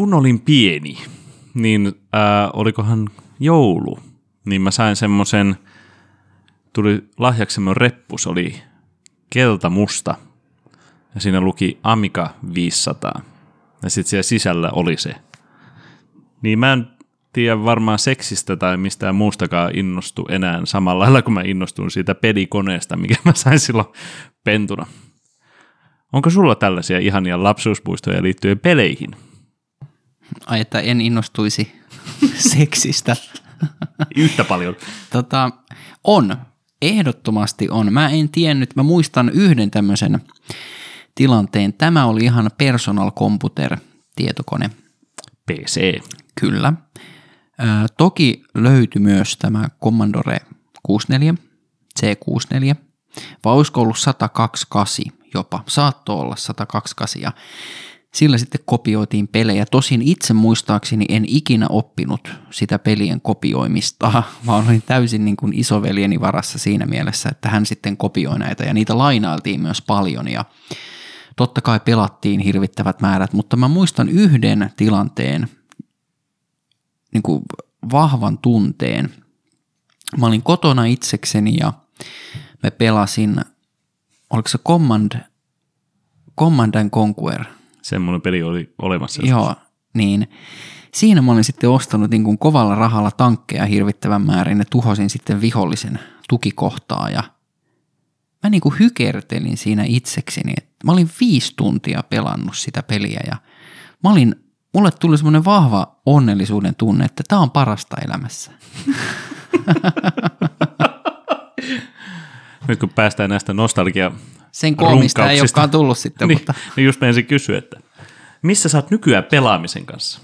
kun olin pieni, niin olikohan joulu, niin mä sain semmoisen, tuli lahjaksi semmoinen reppu, se oli keltamusta ja siinä luki Amika 500 ja sitten siellä sisällä oli se. Niin mä en tiedä varmaan seksistä tai mistään muustakaan innostu enää samalla lailla, kun mä innostun siitä pelikoneesta, mikä mä sain silloin pentuna. Onko sulla tällaisia ihania lapsuuspuistoja liittyen peleihin? Ai, että en innostuisi seksistä. Yhtä paljon. On. Ehdottomasti on. Mä en tiennyt, mä muistan yhden tämmöisen tilanteen. Tämä oli ihan personal computer -tietokone. PC. Kyllä. Toki löytyi myös tämä Commodore 64, C64, vai olisiko ollut 128 jopa, saattoi olla 128 ja sillä sitten kopioitiin pelejä. Tosin itse muistaakseni en ikinä oppinut sitä pelien kopioimista, vaan olin täysin niin kuin isoveljeni varassa siinä mielessä, että hän sitten kopioi näitä ja niitä lainailtiin myös paljon ja totta kai pelattiin hirvittävät määrät, mutta mä muistan yhden tilanteen, niin kuin vahvan tunteen. Mä olin kotona itsekseni ja mä pelasin, oliko se Command and Conquer? Semmoinen peli oli olemassa. Joo, niin. Siinä mä olin sitten ostanut niin kuin kovalla rahalla tankkeja hirvittävän määrin ja tuhosin sitten vihollisen tukikohtaa ja mä niin kuin hykertelin siinä itsekseni. Mä olin 5 tuntia pelannut sitä peliä ja mulle tuli semmoinen vahva onnellisuuden tunne, että tää on parasta elämässä. Nyt kun päästään näistä nostalgia-runkauksista. Sen koomista ei olekaan tullut sitten. Niin just menisin kysyä, että missä sä oot nykyään pelaamisen kanssa?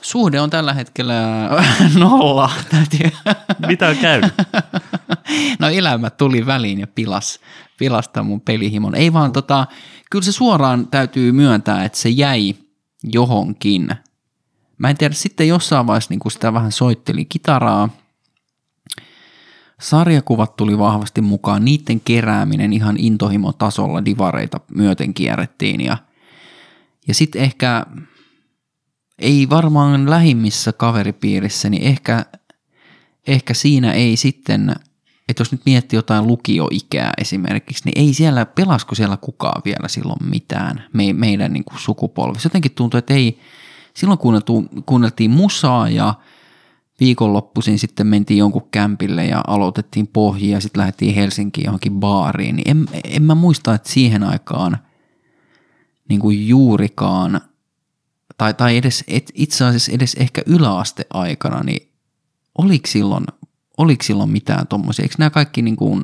Suhde on tällä hetkellä 0. Mitä on käynyt? No elämä tuli väliin ja pilasi mun pelihimon. Ei vaan kyllä se suoraan täytyy myöntää, että se jäi johonkin. Mä en tiedä, sitten jossain vaiheessa niin kun sitä vähän soitteli kitaraa. Sarjakuvat tuli vahvasti mukaan, niiden kerääminen ihan intohimotasolla divareita myöten kierrettiin ja sitten ehkä ei varmaan lähimmissä kaveripiirissä, niin ehkä siinä ei sitten, että jos nyt miettii jotain lukioikää esimerkiksi, niin ei siellä, pelasko siellä kukaan vielä silloin mitään meidän niin kuin sukupolvissa. Jotenkin tuntuu, että ei, silloin kuunneltiin musaa ja viikonloppuisin sitten mentiin jonkun kämpille ja aloitettiin pohjia ja sitten lähdettiin Helsinkiin johonkin baariin. Niin en mä muista, että siihen aikaan niin kuin juurikaan tai edes, itse asiassa edes ehkä yläasteaikana, niin oliko silloin mitään tommosia? Eikö nämä kaikki niin kuin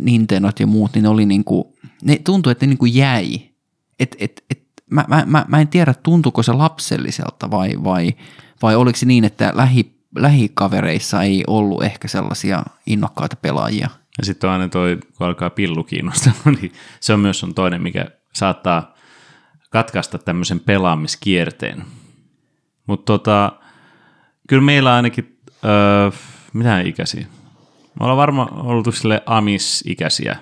Nintendot ja muut, niin ne oli niin kuin, ne tuntui, että ne niin kuin jäi. Mä en tiedä, tuntuuko se lapselliselta vai oliko se niin, että lähikavereissa ei ollut ehkä sellaisia innokkaita pelaajia. Ja sitten on aina toi, kun alkaa pillu kiinnostaa, niin se on myös on toinen, mikä saattaa katkaista tämmöisen pelaamiskierteen. Mutta kyllä meillä ainakin, mitään ikäisiä? Me ollaan varmaan oltu sille amish-ikäisiä,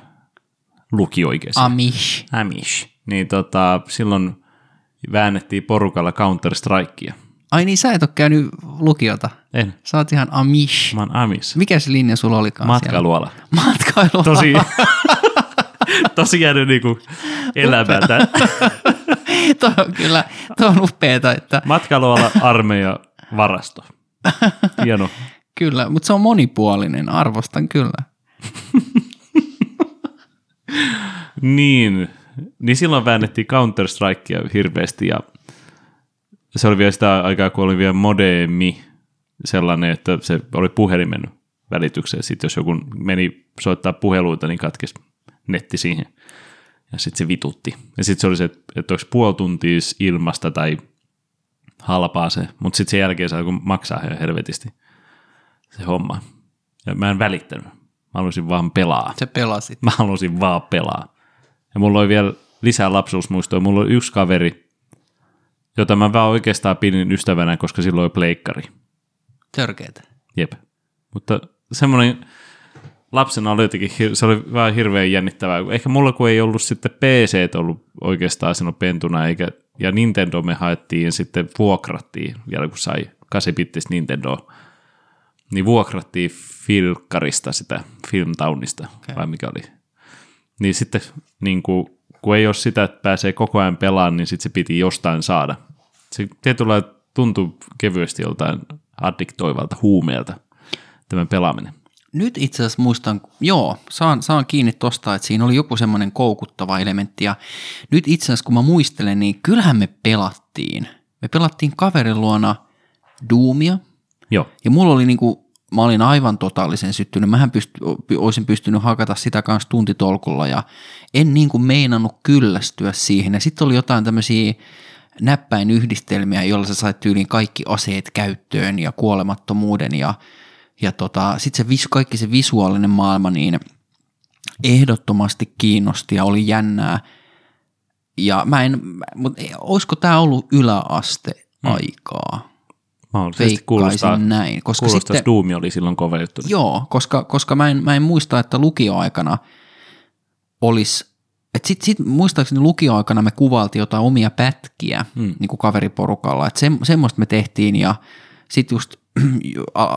lukioikäisiä. Amish. Niin silloin väännettiin porukalla Counter-Strikea. Ai niin, sä et ole käynyt lukiota. En. Sä oot ihan amish. Mä oon amish. Mikä se linja sulla olikaan? Matkaluola. Siellä? Matkaluola. Tosi jäänyt niinku elämältä. Tuo on kyllä, tuo on upeeta. Että Matkaluola, armeija, varasto. Hieno. Kyllä, mutta se on monipuolinen, arvostan kyllä. Niin silloin väännettiin Counter-Strikea hirveästi ja se oli vielä sitä aikaa, kun oli vielä modemi sellainen, että se oli puhelimen välitykseen. Sitten jos joku meni soittaa puheluita, niin katkesi netti siihen. Ja sitten se vitutti. Ja sitten se oli se, että olisi 0,5 tuntia ilmasta tai halpaa se. Mutta sitten sen jälkeen se alkoi maksaa helvetisti se homma. Ja mä en välittänyt. Mä halusin vaan pelaa. Se pelasi. Mä halusin vaan pelaa. Ja mulla oli vielä lisää lapsuusmuistoja. Mulla oli yksi kaveri, jota mä vaan oikeastaan pidin ystävänä, koska silloin oli pleikkari. Törkeetä. Jep. Mutta semmoinen lapsena oli jotenkin, se oli vähän hirveän jännittävää. Ehkä mulla kun ei ollut sitten PC:t ollut oikeastaan silloin pentuna, eikä Ja Nintendo me haettiin sitten, vuokrattiin, vielä kun sai 8-bittistä Nintendoa, niin vuokrattiin Filkarista sitä Film Townista, okay. Vai mikä oli. Niin sitten niin kun ei ole sitä, että pääsee koko ajan pelaan, niin sitten se piti jostain saada. Se tietyllä tuntuu kevyesti joltain addiktoivalta huumeelta tämän pelaaminen. Nyt itse asiassa muistan, joo, saan kiinni tosta, että siinä oli joku semmoinen koukuttava elementti, ja nyt itse asiassa kun mä muistelen, niin kyllähän me pelattiin. Me pelattiin kaverin luona Doomia, joo. Ja mulla oli niinku, mä olin aivan totaalisen syttynyt, mähän olisin pystynyt hakata sitä kanssa tuntitolkulla, ja en niinku meinannut kyllästyä siihen, ja sitten oli jotain tämmöisiä näppäinyhdistelmiä, joilla sä sait tyyliin kaikki aseet käyttöön, ja kuolemattomuuden, ja sitten se kaikki se visuaalinen maailma niin ehdottomasti kiinnosti ja oli jännää. Ja mutta olisiko tämä ollut yläasteaikaa? Mahdollisesti kuulostaa näin. Koska sitten Doom oli silloin koverittunut. Joo, koska mä en muista, että lukioaikana olisi, että sitten muistaakseni lukioaikana me kuvailtiin jotain omia pätkiä niin kuin kaveriporukalla, että semmoista me tehtiin ja sitten just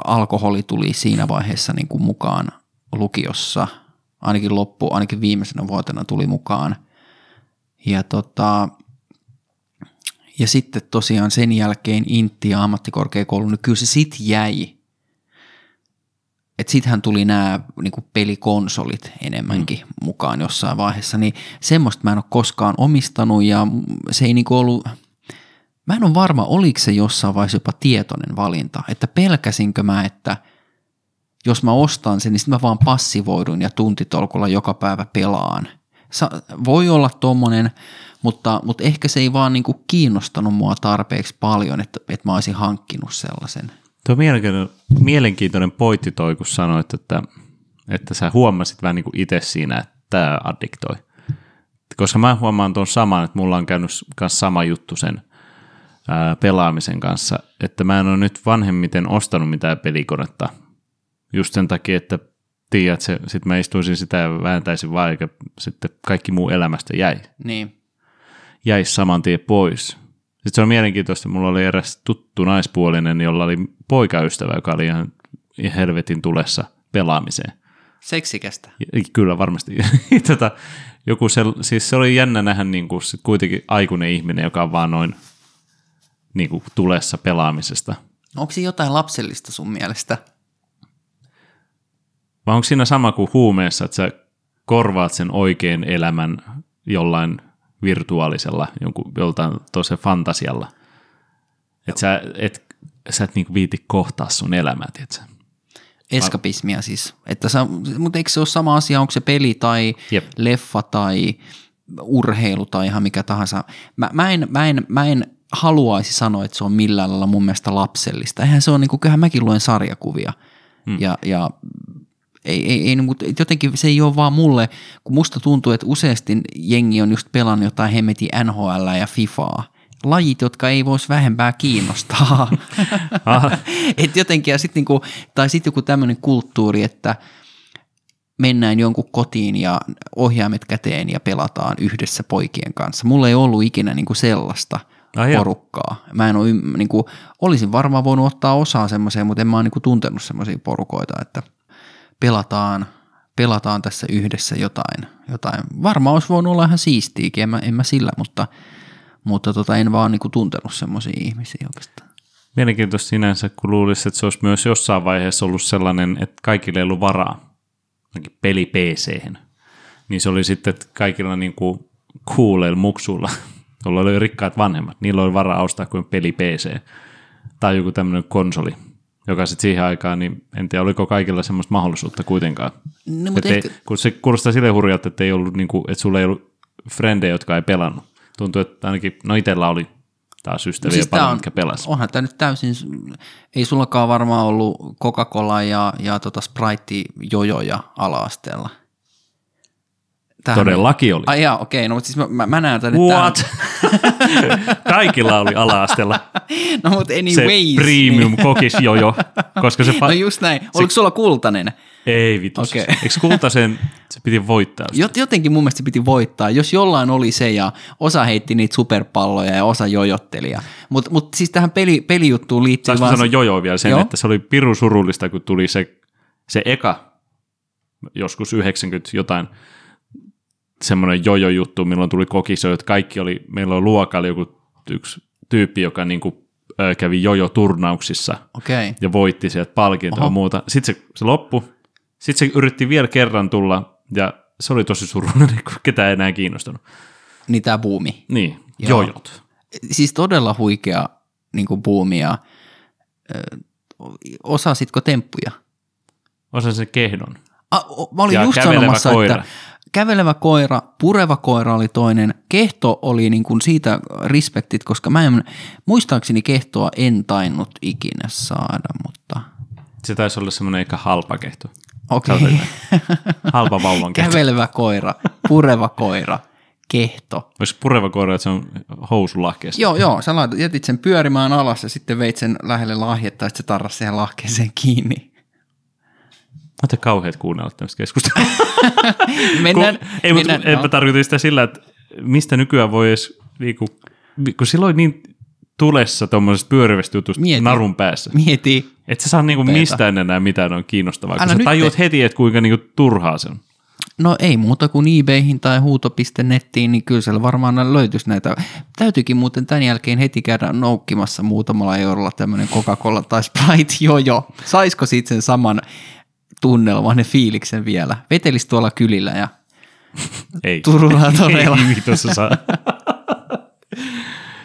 alkoholi tuli siinä vaiheessa niin kuin mukaan lukiossa, ainakin viimeisenä vuotena tuli mukaan. Ja sitten tosiaan sen jälkeen Intti ja ammattikorkeakoulu, niin kyllä se sit jäi. Että sittenhän tuli nämä niin kuin pelikonsolit enemmänkin mukaan jossain vaiheessa, niin semmoista mä en ole koskaan omistanut ja se ei niin kuin ollut. Mä en ole varma, oliko se jossain vaiheessa jopa tietoinen valinta, että pelkäsinkö mä, että jos mä ostan sen, niin sitten mä vaan passivoidun ja tuntitolkulla joka päivä pelaan. Voi olla tommonen, mutta ehkä se ei vaan niinku kiinnostanut mua tarpeeksi paljon, että mä olisin hankkinut sellaisen. Tuo mielenkiintoinen pointti toi, kun sanoit, että sä huomasit vähän niin kuin itse siinä, että tämä addiktoi. Koska mä huomaan tuon saman, että mulla on käynyt myös sama juttu sen pelaamisen kanssa, että mä en ole nyt vanhemmiten ostanut mitään pelikonetta just sen takia, että tiedät, sit mä istuisin sitä ja vääntäisin vaan, eikä sitten kaikki muu elämästä jäi. Niin. Jäi saman tien pois. Sitten se on mielenkiintoista, mulla oli eräs tuttu naispuolinen, jolla oli poikaystävä, joka oli ihan helvetin tulessa pelaamiseen. Seksikästä. Kyllä, varmasti. Siis se oli jännä nähdä niin kuin sit kuitenkin aikuinen ihminen, joka on vaan noin niin kuin tulessa pelaamisesta. Onko siinä jotain lapsellista sun mielestä? Vai onko siinä sama kuin huumeessa, että sä korvaat sen oikean elämän jollain virtuaalisella, joltain tosi fantasialla? Että sä et niinku viiti kohtaa sun elämää, tietsä? Eskapismia siis. Mutta eikö se ole sama asia, onko se peli tai leffa tai urheilu tai ihan mikä tahansa? Mä en haluaisi sanoa, että se on millään lailla mun mielestä lapsellista. Eihän se ole, niin kuin, kyllähän mäkin luen sarjakuvia. Ja ei, mutta jotenkin se ei ole vaan mulle, kun musta tuntuu, että useasti jengi on just pelannut jotain hemmetin NHL ja FIFAa. Lajit, jotka ei voisi vähempää kiinnostaa. Et jotenkin, ja sit niinku, tai sitten joku tämmöinen kulttuuri, että mennään jonkun kotiin ja ohjaimet käteen ja pelataan yhdessä poikien kanssa. Mulla ei ollut ikinä niinku sellaista porukkaa. Mä en ole, niinku, olisin varmaan voinut ottaa osaa semmoiseen, mutta en mä ole niinku tuntenut semmoisia porukoita, että pelataan tässä yhdessä jotain. Varmaan olisi voinut olla ihan siistiäkin, en mä sillä, mutta en vaan niinku tuntenut semmoisia ihmisiä oikeastaan. Mielenkiintoista sinänsä, kun luulisi, että se olisi myös jossain vaiheessa ollut sellainen, että kaikille ei ollut varaa, ainakin peli PC-hän. Niin se oli sitten kaikilla niinku coolilla muksuilla, jolla oli rikkaat vanhemmat, niillä oli varaa ostaa kuin peli PC tai joku tämmöinen konsoli, joka sitten siihen aikaan, niin en tiedä, oliko kaikilla semmoista mahdollisuutta kuitenkaan. No, kun se kuulostaa silleen hurjalta, että ei ollut, niinku, että sulla ei ollut frendejä, jotka ei pelannut. Tuntuu, että ainakin, no itsellä oli taas ystäviä siis paljon, mitkä pelasi. Onhan tämä nyt täysin, ei sullakaan varmaan ollut Coca-Cola ja Sprite jojoja ala-asteella. Tähän todellakin oli. Ai jaa, okei. No mutta siis mä näen tämän nyt What? Kaikilla oli ala-asteella. No mutta anyways. Se premium kokisjojo. Koska se no just näin. Oliko sulla kultainen? Ei vitus. Okay. Eikö kultaisen se piti voittaa? Jotenkin mun mielestä se piti voittaa. Jos jollain oli se ja osa heitti niitä superpalloja ja osa jojotteli. Mutta siis tähän pelijuttuun liittyy vaan... Saanko sanoa jojo vielä sen, jo? Että se oli pirun surullista, kun tuli se eka joskus 90 jotain semmoinen jojo-juttu, milloin tuli kokisoja, että kaikki oli, meillä on luokalla joku yksi tyyppi, joka niinku kävi jojo-turnauksissa okay. ja voitti sieltä palkintoa ja muuta. Sitten se loppui, sitten se yritti vielä kerran tulla ja se oli tosi surullinen, kun ketään enää kiinnostanut. Niin tämä buumi. Niin, joo. Jojot. Siis todella huikea niinku buumia. Osasitko temppuja? Osasin sen kehdon. Mä olin ja just sanomassa, koira. Että kävelevä koira, pureva koira oli toinen, kehto oli niin kuin siitä respektit, koska mä en muistaakseni kehtoa en tainnut ikinä saada, mutta... Se taisi olla semmoinen eikä halpa kehto. Okei. Okay. Halpa vauvan kehto. Kävelevä koira, pureva koira, kehto. Olis pureva koira, että se on housulahkeessa? Joo, sä jätit sen pyörimään alas ja sitten veit sen lähelle lahjetta, että se tarras siihen lahkeeseen kiinni. Olette kauheat kuunnella tämmöistä keskustelua. Enpä tarkoita sitä sillä, että mistä nykyään voi edes, kun silloin niin tulessa tuommoisesta pyörivästä jutusta narun päässä. Mieti. Et sä saa niinku mistään enää mitään on kiinnostavaa, kun sä tajuat heti, että kuinka niinku turhaa se on. No ei muuta kuin eBayhin tai huuto.nettiin, niin kyllä siellä varmaan löytyisi näitä. Täytyykin muuten tämän jälkeen heti käydä noukkimassa muutamalla eurolla tämmöinen Coca-Cola tai Sprite jojo. Saisiko siitä sen saman... tunnelman ja fiiliksen vielä. Vetelisi tuolla kylillä ja ei. Turulla toreilla. Ei vitossa saa.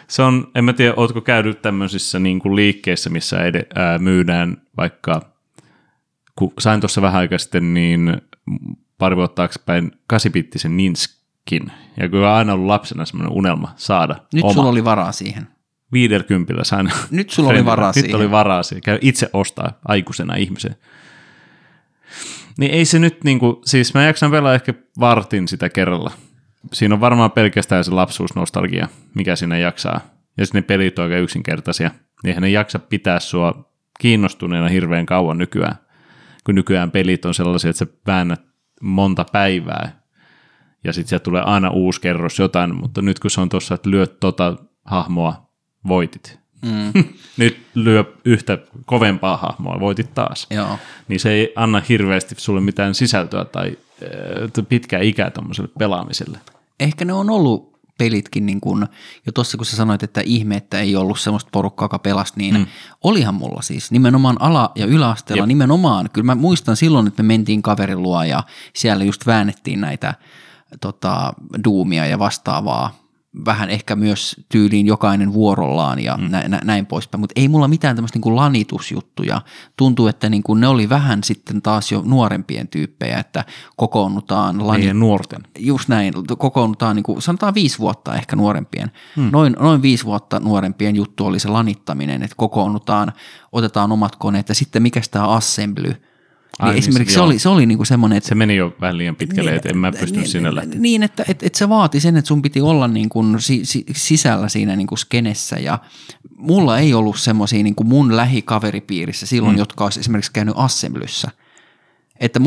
Se on, en mä tiedä, ootko käynyt tämmöisissä niin kuin liikkeissä, missä myydään vaikka, kun sain tuossa vähän aikaa sitten, niin pari vuotta taaksepäin 8-bittisen Ninskin. Ja kyllä aina ollut lapsena semmoinen unelma saada nyt oma. Sulla oli varaa siihen. 50 sain. Nyt sulla oli varaa siihen. Nyt oli varaa siihen. Käy itse ostaa aikuisena ihmisen. Niin ei se nyt niinku, siis mä jaksan pelaa ehkä vartin sitä kerralla. Siinä on varmaan pelkästään se lapsuusnostalgia, mikä siinä jaksaa. Ja sitten ne pelit on aika yksinkertaisia. Eihän ne jaksa pitää sua kiinnostuneena hirveän kauan nykyään. Kun nykyään pelit on sellaisia, että sä väännät monta päivää. Ja sitten siellä tulee aina uusi kerros jotain, mutta nyt kun se on tossa, että lyöt tota hahmoa, voitit. Mm. Nyt lyö yhtä kovempaa hahmoa, voitit taas. Joo. Niin se ei anna hirveästi sulle mitään sisältöä tai pitkää ikää tuommoiselle pelaamiselle. Ehkä ne on ollut pelitkin niin kuin, jo tuossa kun sä sanoit, että ihme, että ei ollut semmoista porukkaa, joka pelasi, niin olihan mulla siis nimenomaan ala- ja yläasteella nimenomaan. Kyllä mä muistan silloin, että me mentiin kaverin luo ja siellä just väännettiin näitä duumia ja vastaavaa. Vähän ehkä myös tyyliin jokainen vuorollaan ja näin poispäin, mutta ei mulla mitään tämmöistä niinku lanitusjuttuja. Tuntuu, että niinku ne oli vähän sitten taas jo nuorempien tyyppejä, että kokoonnutaan... Meidän nuorten. Just näin, kokoonnutaan niinku, sanotaan 5 vuotta ehkä nuorempien. Noin 5 vuotta nuorempien juttu oli se lanittaminen, että kokoonnutaan, otetaan omat koneet ja sitten mikäs tämä assembly... Niin esimerkiksi se oli niinku semmoinen, että... Se meni jo vähän liian pitkälle, niin, että en mä pystynyt sinne lähteä. Niin, että et se vaati sen, että sun piti olla niinku sisällä siinä niinku skenessä ja mulla ei ollut semmoisia niinku mun lähikaveripiirissä silloin, jotka olisi esimerkiksi käynyt assemblyssä. Että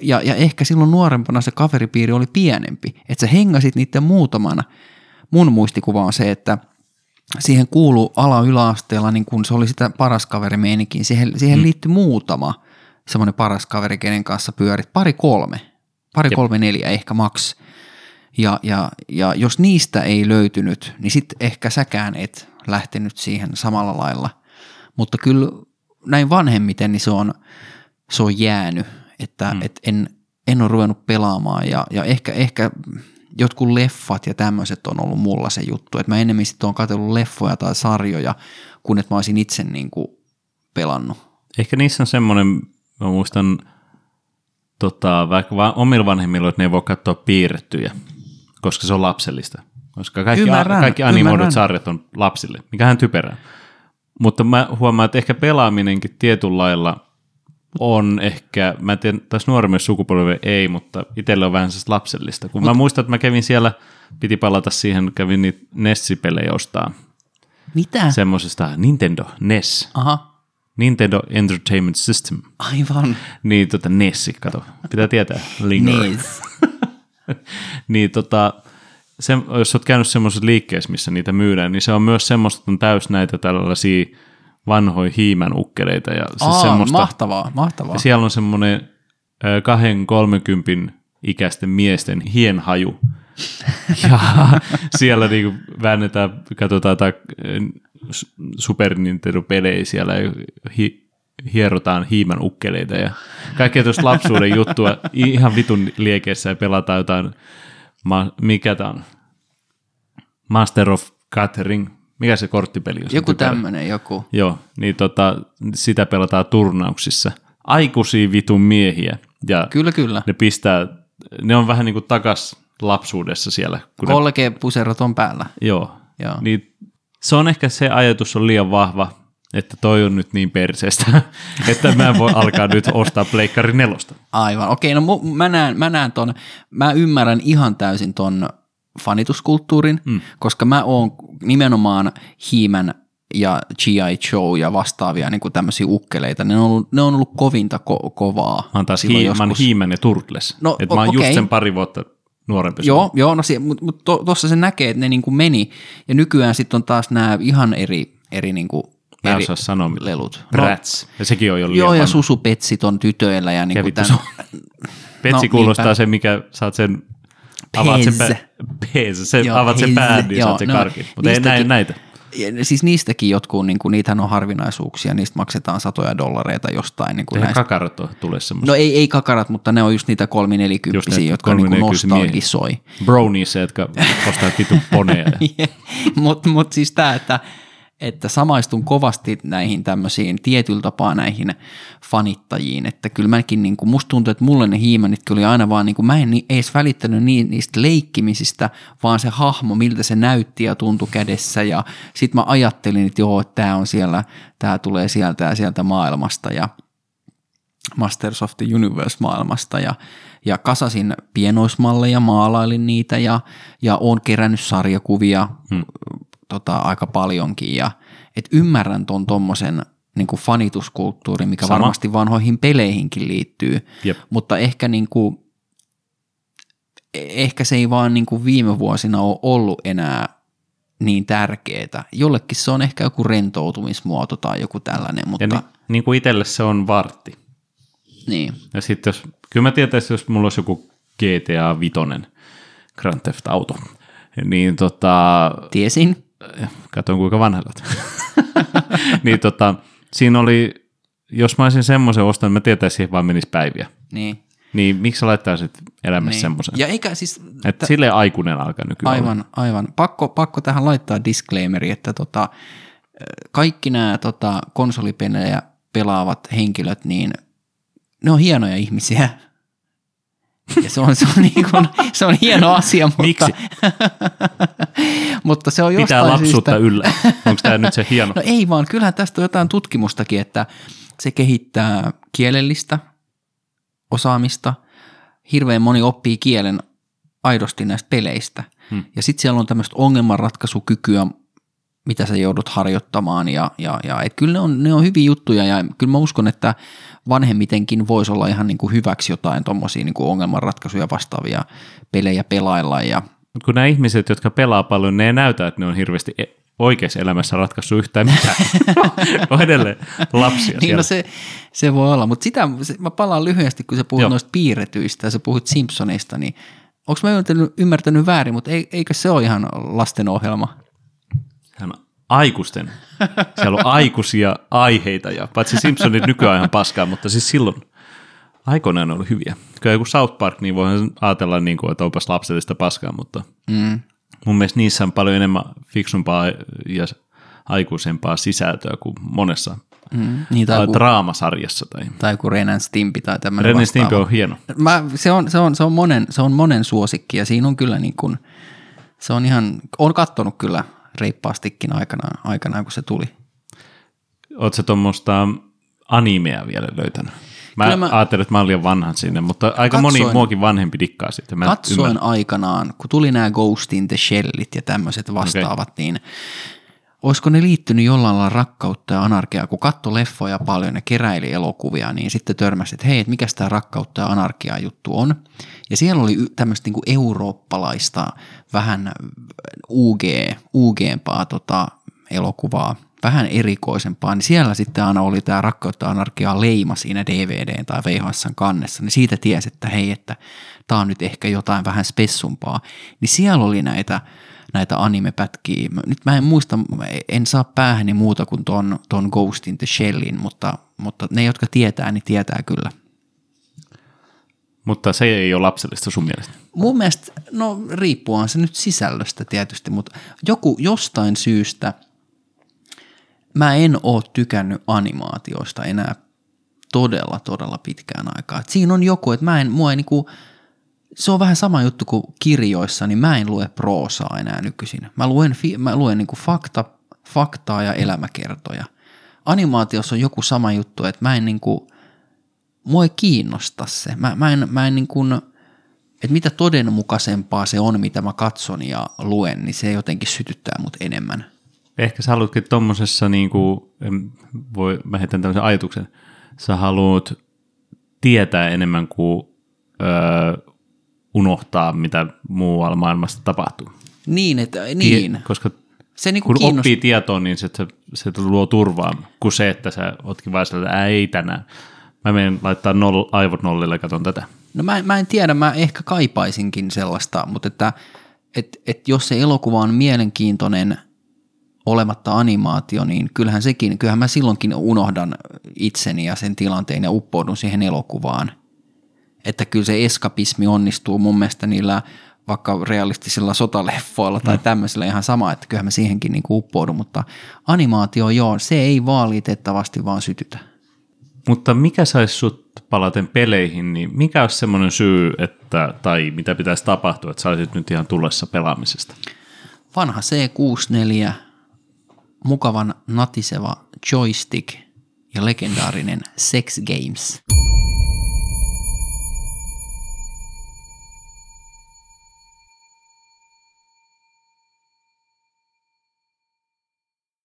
ja ehkä silloin nuorempana se kaveripiiri oli pienempi, että sä hengasit niiden muutamana. Mun muistikuva on se, että siihen kuului ala-yläasteella, niin kun se oli sitä paras kaverimeininkin, siihen liittyi muutama... semmoinen paras kaveri, kenen kanssa pyörit, pari kolme neljä ehkä maks. Ja jos niistä ei löytynyt, niin sit ehkä säkään et lähtenyt siihen samalla lailla. Mutta kyllä näin vanhemmiten niin se on jäänyt, että en ole ruvennut pelaamaan ja ehkä jotkut leffat ja tämmöiset on ollut mulla se juttu, että mä enemmän sitten oon katsellut leffoja tai sarjoja, kun että mä olisin itse niin kuin pelannut. Ehkä niissä on semmoinen... Mä muistan, vaikka omilla vanhemmilla, että ne ei voi katsoa piirrettyjä, koska se on lapsellista. Koska kaikki animoidut sarjat on lapsille, mikä hän typerää. Mutta mä huomaan, että ehkä pelaaminenkin tietyllä lailla On ehkä, mä en tiedä, taisi nuoremmin sukupolvi ei, mutta itselle on vähän lapsellista. Kun mä muistan, että mä kävin siellä, piti palata siihen, kävin niitä NES-pelejä ostaa. Mitä? Semmoisesta Nintendo NES. Aha. Nintendo Entertainment System. Aivan. Niin NES, kato. Pitää tietää. NES. Niin jos oot käynyt semmoisessa liikkeessä, missä niitä myydään, niin se on myös semmoista, että on täys näitä tällaisia vanhoja He-Man ukkeleita. Ja siis semmoista, mahtavaa, mahtavaa. Ja siellä on semmoinen 20-30 ikäisten miesten hienhaju. Ja siellä niinku väännetään, katsotaan Super Nintendo-pelejä siellä ja hierotaan He-Man ukkeleita ja kaikkea tuosta lapsuuden juttua ihan vitun liekeessä ja pelataan jotain, mikä tämä on? Master of Catering. Mikä se korttipeli on? Joku tämmöinen, joku. Joo, niin sitä pelataan turnauksissa. Aikuisia vitun miehiä. Ja kyllä, kyllä. Ne pistää, ne on vähän niin kuin takas lapsuudessa siellä. Kolkepuserot on päällä. Joo. Joo. Niin, se on ehkä se ajatus on liian vahva, että toi on nyt niin perseestä, että mä en voi alkaa nyt ostaa pleikkari 4. Aivan, okei, no mä näen ton, mä ymmärrän ihan täysin ton fanituskulttuurin, koska mä oon nimenomaan He-Man ja G.I. Joe ja vastaavia niin kuin tämmöisiä ukkeleita, ne on ollut kovinta kovaa. Mä oon taas He-Man ja Turtles, no, että mä oon just sen pari vuotta nuorempi. Joo, no mutta tuossa se näkee, että ne niin kuin meni, ja nykyään sitten on taas nämä ihan eri niin kuin mä osaan sanoa lelut. Brats. No, ja sekin on jo liian. Joo, ja susupetsit on tytöillä. Ja niin kuin Petsi kuulostaa niinpä. Se, mikä saat sen, avaat sen pään, niin saat sen karkin. Mutta ei näe näitä. Siis niistäkin jotkut, niin niitähän on harvinaisuuksia, niistä maksetaan $100 jostain. Niin näistä kakarat tulee semmoista. No ei kakarat, mutta ne on just niitä 340-vuotiaita, jotka niin nostalgisoi. Brownies, jotka ostaa vitun poneja. Mutta siis tämä, että samaistun kovasti näihin tämmöisiin tietyllä tapaa näihin fanittajiin, että kyllä mäkin, niin kuin, musta tuntuu, että mulle ne He-Manitkin oli aina vaan, niin kuin, mä en edes välittänyt niistä leikkimisistä, vaan se hahmo, miltä se näytti ja tuntui kädessä, ja sit mä ajattelin, että joo, että tää on siellä, tää tulee sieltä ja sieltä maailmasta, ja Masters of the Universe maailmasta, ja kasasin pienoismalleja, maalailin niitä, ja oon kerännyt sarjakuvia, aika paljonkin, ja et ymmärrän ton tommosen niin kuin fanituskulttuurin, mikä varmasti vanhoihin peleihinkin liittyy, mutta ehkä niin kuin, se ei vaan niin kuin viime vuosina ole ollut enää niin tärkeetä. Jollekin se on ehkä joku rentoutumismuoto tai joku tällainen, mutta niin kuin itselle se on vartti. Niin. Ja sitten kyllä mä tietäisin, jos mulla olisi joku GTA 5, Grand Theft Auto, niin tiesin. Katsoin kuinka vanha olet. Niin siinä oli, jos mä olisin semmoisen ostanut, mä tietäisin, siihen vaan menisi päiviä. Niin. Niin miksi sä laittaisit elämässä semmoisen? Ja eikä siis että silleen aikuinen alkaa nykyään. Aivan. Pakko tähän laittaa disclaimeri, että kaikki nämä konsolipelejä pelaavat henkilöt, niin ne on hienoja ihmisiä. Ja se on niin kuin, se on hieno asia, mutta miksi? Mutta se on jostain pitää lapsuutta syystä yllä. Onko tämä nyt se hieno? No ei vaan, kyllähän tästä on jotain tutkimustakin, että se kehittää kielellistä osaamista. Hirveän moni oppii kielen aidosti näistä peleistä. Ja sitten siellä on tämmöistä ongelmanratkaisukykyä, mitä sä joudut harjoittamaan. Ja et kyllä ne on hyviä juttuja, ja kyllä mä uskon, että vanhemmitenkin voisi olla ihan niin kuin hyväksi jotain tuommoisia niin kuin ongelmanratkaisuja vastaavia pelejä pelailla. Mutta kun nämä ihmiset, jotka pelaa paljon, ne ei näytä, että ne on hirveästi oikeassa elämässä ratkaissut yhtään mitään. On edelleen lapsia niin, no se voi olla, mutta sitä mä palaan lyhyesti, kun sä puhut noista piirretyistä ja sä puhut Simpsoneista, niin onko mä ymmärtänyt väärin, mutta eikö se ole ihan lastenohjelma? Sehän on aikuisten. Siellä on aikuisia aiheita, ja paitsi Simpsonit nykyään ihan paskaa, mutta siis silloin aikoinaan on ollut hyviä. Kyllä joku South Park, niin voihan ajatella, niin kuin, että onpas lapsellista paskaa, mutta mun mielestä niissä on paljon enemmän fiksumpaa ja aikuisempaa sisältöä kuin monessa niin, tai draamasarjassa. Tai kuin Ren and Stimpy tai tämmöinen Ren and Stimpy on hieno. Se on monen suosikki, ja siinä on kyllä niin kuin, se on ihan, on kattonut kyllä reippaastikin aikanaan, kun se tuli. Oletko tuommoista animea vielä löytänyt? Mä ajattelin, että mä olin liian vanhan sinne, mutta aika moni muokin vanhempi dikkaa siitä. Mä katsoin aikanaan, kun tuli nämä Ghost in the Shellit ja tämmöiset vastaavat, niin olisiko ne liittynyt jollain lailla rakkautta ja anarkiaa, kun katsoi leffoja paljon ja keräili elokuvia, niin sitten törmäsi, että hei, että mikäs tämä rakkautta ja anarkiaa juttu on. Ja siellä oli tämmöistä niinku eurooppalaista, vähän UG-mpaa elokuvaa, vähän erikoisempaa, niin siellä sitten aina oli tämä rakkautta ja anarkiaa leima siinä DVD:n tai VHS:n kannessa, niin siitä tiesi, että hei, että tämä on nyt ehkä jotain vähän spessumpaa. Niin siellä oli näitä anime-pätkiä. Nyt mä en muista, en saa päähäni muuta kuin ton Ghost in the Shellin, mutta ne, jotka tietää, niin tietää kyllä. Mutta se ei ole lapsellista sun mielestä? Mun mielestä, no riippuuhan se nyt sisällöstä tietysti, mutta jostain syystä mä en oo tykännyt animaatioista enää todella, todella pitkään aikaa. Et siinä on joku, että se on vähän sama juttu kuin kirjoissa, niin mä en lue proosaa enää nykyisin. Mä luen niin kuin faktaa ja elämäkertoja. Animaatiossa on joku sama juttu, että mua ei kiinnosta se. Mä en niin kuin, että mitä todenmukaisempaa se on, mitä mä katson ja luen, niin se jotenkin sytyttää mut enemmän. Ehkä sä haluatkin tommosessa, mä heitän tämmöisen ajatuksen, sä haluat tietää enemmän kuin unohtaa, mitä muualla maailmassa tapahtuu. Niin, koska se kun oppii tietoa, niin se luo turvaa, kun se, että sä ootkin vaan sillä, että ei tänään. Mä menen laittaa aivot nollille ja katson tätä. No mä en tiedä, mä ehkä kaipaisinkin sellaista, mutta että jos se elokuva on mielenkiintoinen olematta animaatio, niin kyllähän mä silloinkin unohdan itseni ja sen tilanteen ja uppoudun siihen elokuvaan. Että kyllä se eskapismi onnistuu mun mielestä niillä vaikka realistisilla sotaleffoilla tai tämmöisillä ihan sama, että kyllähän mä siihenkin uppoudun, mutta animaatio se ei valitettavasti vaan sytytä. Mutta mikä saisi sut palaten peleihin, niin mikä olisi semmoinen syy, tai mitä pitäisi tapahtua, että saisit nyt ihan tulessa pelaamisesta? Vanha C64, mukavan natiseva joystick ja legendaarinen Sex Games.